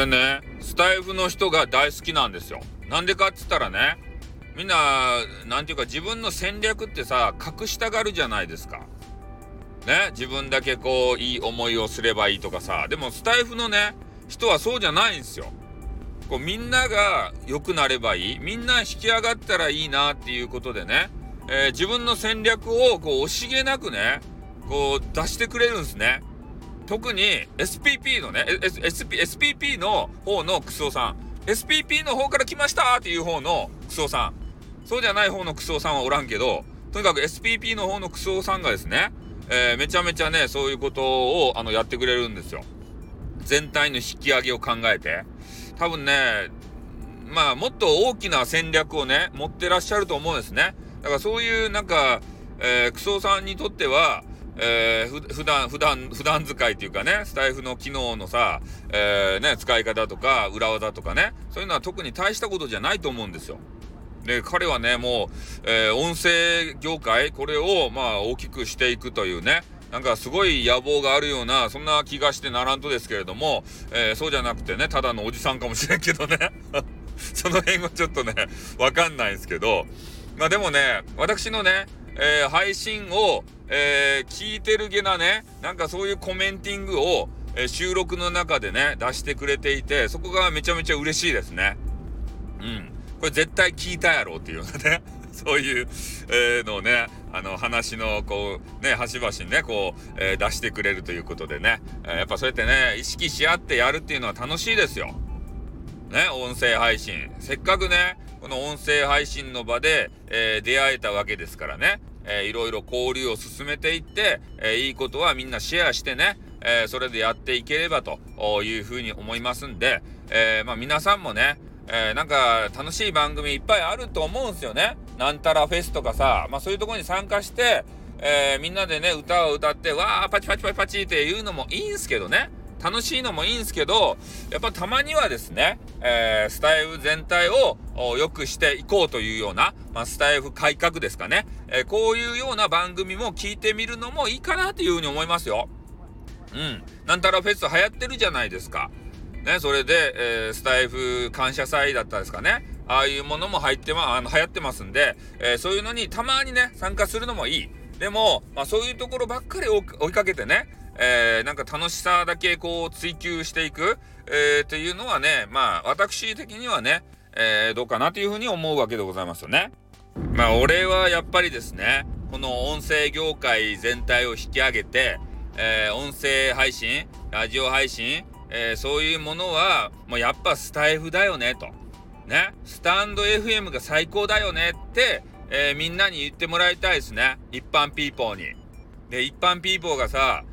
れね、スタイフの人が大好きなんですよ。なんでかって言ったらね、みんななんていうか自分の戦略ってさ、隠したがるじゃないですかね。自分だけこういい思いをすればいいとかさ。でもスタイフのね人はそうじゃないんですよ。こうみんなが良くなればいい、みんな引き上がったらいいなっていうことでね、自分の戦略をこう惜しげなくねこう出してくれるんですね。特に SPP のね SPP の方のクソさん、 SPP の方から来ましたっていう方のクソさん、そうじゃない方のクソさんはおらんけど、とにかく SPP の方のクソさんがですね、めちゃめちゃねそういうことをやってくれるんですよ。全体の引き上げを考えて、多分ね、まあもっと大きな戦略をね持ってらっしゃると思うんですね。だからそういうなんか、クソさんにとっては、普段使いというかね、スタイフの機能のさ、ね、使い方とか裏技とかね、そういうのは特に大したことじゃないと思うんですよ。で彼はねもう、音声業界これをまあ大きくしていくというね、なんかすごい野望があるようなそんな気がしてならんとですけれども、そうじゃなくてね、ただのおじさんかもしれんけどねその辺はちょっとねわかんないんですけど、まあでもね私のね、配信を、聞いてるげなね、なんかそういうコメンティングを、収録の中でね出してくれていて、そこがめちゃめちゃ嬉しいですね。うん。これ絶対聞いたやろっていうねそういうのをね話のこうね端々にねこう、出してくれるということでね、やっぱそうやってね意識し合ってやるっていうのは楽しいですよね。音声配信せっかくねこの音声配信の場で、出会えたわけですからね、いろいろ交流を進めていって、いいことはみんなシェアしてね、それでやっていければというふうに思いますんで、まあ皆さんもねなんか楽しい番組いっぱいあると思うんですよね。なんたらフェスとかさ、まあそういうところに参加して、みんなでね歌を歌ってわーパチパチパチパチっていうのもいいんすけどね、楽しいのもいいんすけど、やっぱたまにはですね、スタイフ全体を良くしていこうというような、まあ、スタイフ改革ですかね、こういうような番組も聞いてみるのもいいかなというふうに思いますよ。うん、なんたらフェス流行ってるじゃないですかね、それで、スタイフ感謝祭だったですかね、ああいうものも入って流行ってますんで、そういうのにたまにね参加するのもいい。でも、まあ、そういうところばっかり追いかけてね、なんか楽しさだけこう追求していく、っていうのはね、まあ私的にはね、どうかなというふうに思うわけでございますよね。まあ俺はやっぱりですねこの音声業界全体を引き上げて、音声配信ラジオ配信そういうものはもうやっぱスタイフだよねとね、スタンド FM が最高だよねって、みんなに言ってもらいたいですね、一般ピーポーに。で一般ピーポーがさ、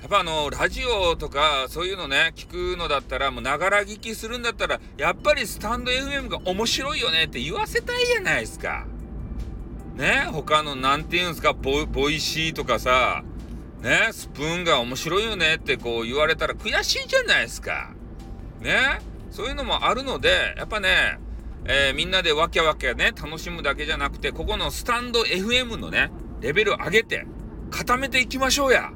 やっぱラジオとかそういうのね聞くのだったら、もうながら聞きするんだったらやっぱりスタンド FM が面白いよねって言わせたいじゃないですかね。他のなんていうんですかボイシーとかさね、スプーンが面白いよねってこう言われたら悔しいじゃないですかね。そういうのもあるので、やっぱね、みんなでわけわけね楽しむだけじゃなくて、ここのスタンド FM のねレベル上げて固めていきましょうや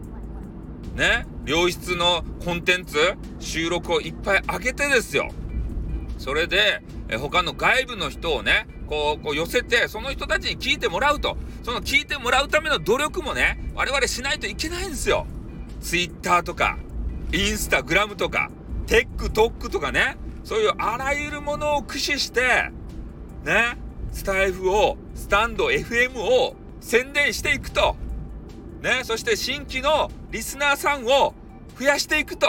ね。良質のコンテンツ収録をいっぱい上げてですよ、それで、他の外部の人をねこう寄せて、その人たちに聞いてもらうと、その聞いてもらうための努力もね我々しないといけないんですよ。ツイッターとかインスタグラムとかテックトックとかね、そういうあらゆるものを駆使してねスタイフをスタンド FM を宣伝していくとね、そして新規のリスナーさんを増やしていくと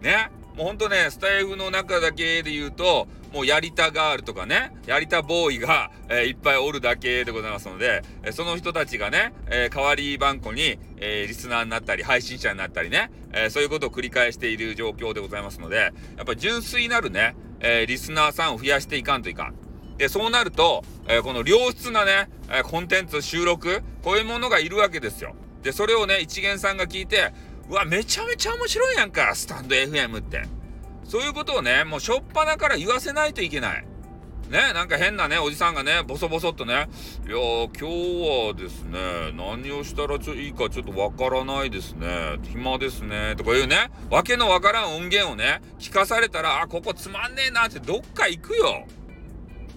ね。もうほんとねスタイフの中だけで言うともうやりたガールとかねやりたボーイが、いっぱいおるだけでございますので、その人たちがね、代わりばんこに、リスナーになったり配信者になったりね、そういうことを繰り返している状況でございますので、やっぱ純粋なるね、リスナーさんを増やしていかんといかんで、そうなると、この良質なねコンテンツ収録こういうものがいるわけですよ。でそれをね一元さんが聞いて、うわめちゃめちゃ面白いやんかスタンド FM って、そういうことをねもう初っ端から言わせないといけないね、なんか変なねおじさんがねボソボソっとね、いや今日はですね何をしたらいいかちょっとわからないですね、暇ですねとかいうねわけのわからん音源をね聞かされたら、あここつまんねえなってどっか行くよ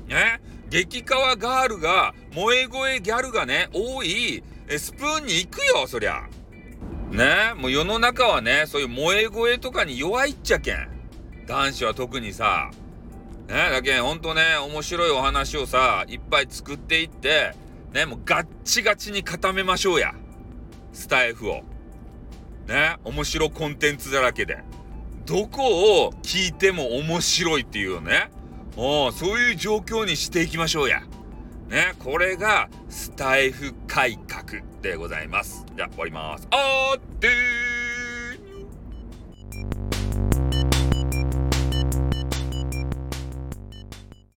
ね。激カワガールが萌え声ギャルがね多いスプーンに行くよそりゃね。もう世の中はねそういう萌え声とかに弱いっちゃけん、男子は特にさね、だけんほんとね面白いお話をさいっぱい作っていってね、もうガッチガチに固めましょうやスタイフをね。面白コンテンツだらけでどこを聞いても面白いっていうね、おそういう状況にしていきましょうやね。これがスタイフ改革でございます。じゃあ終わります。あーってー。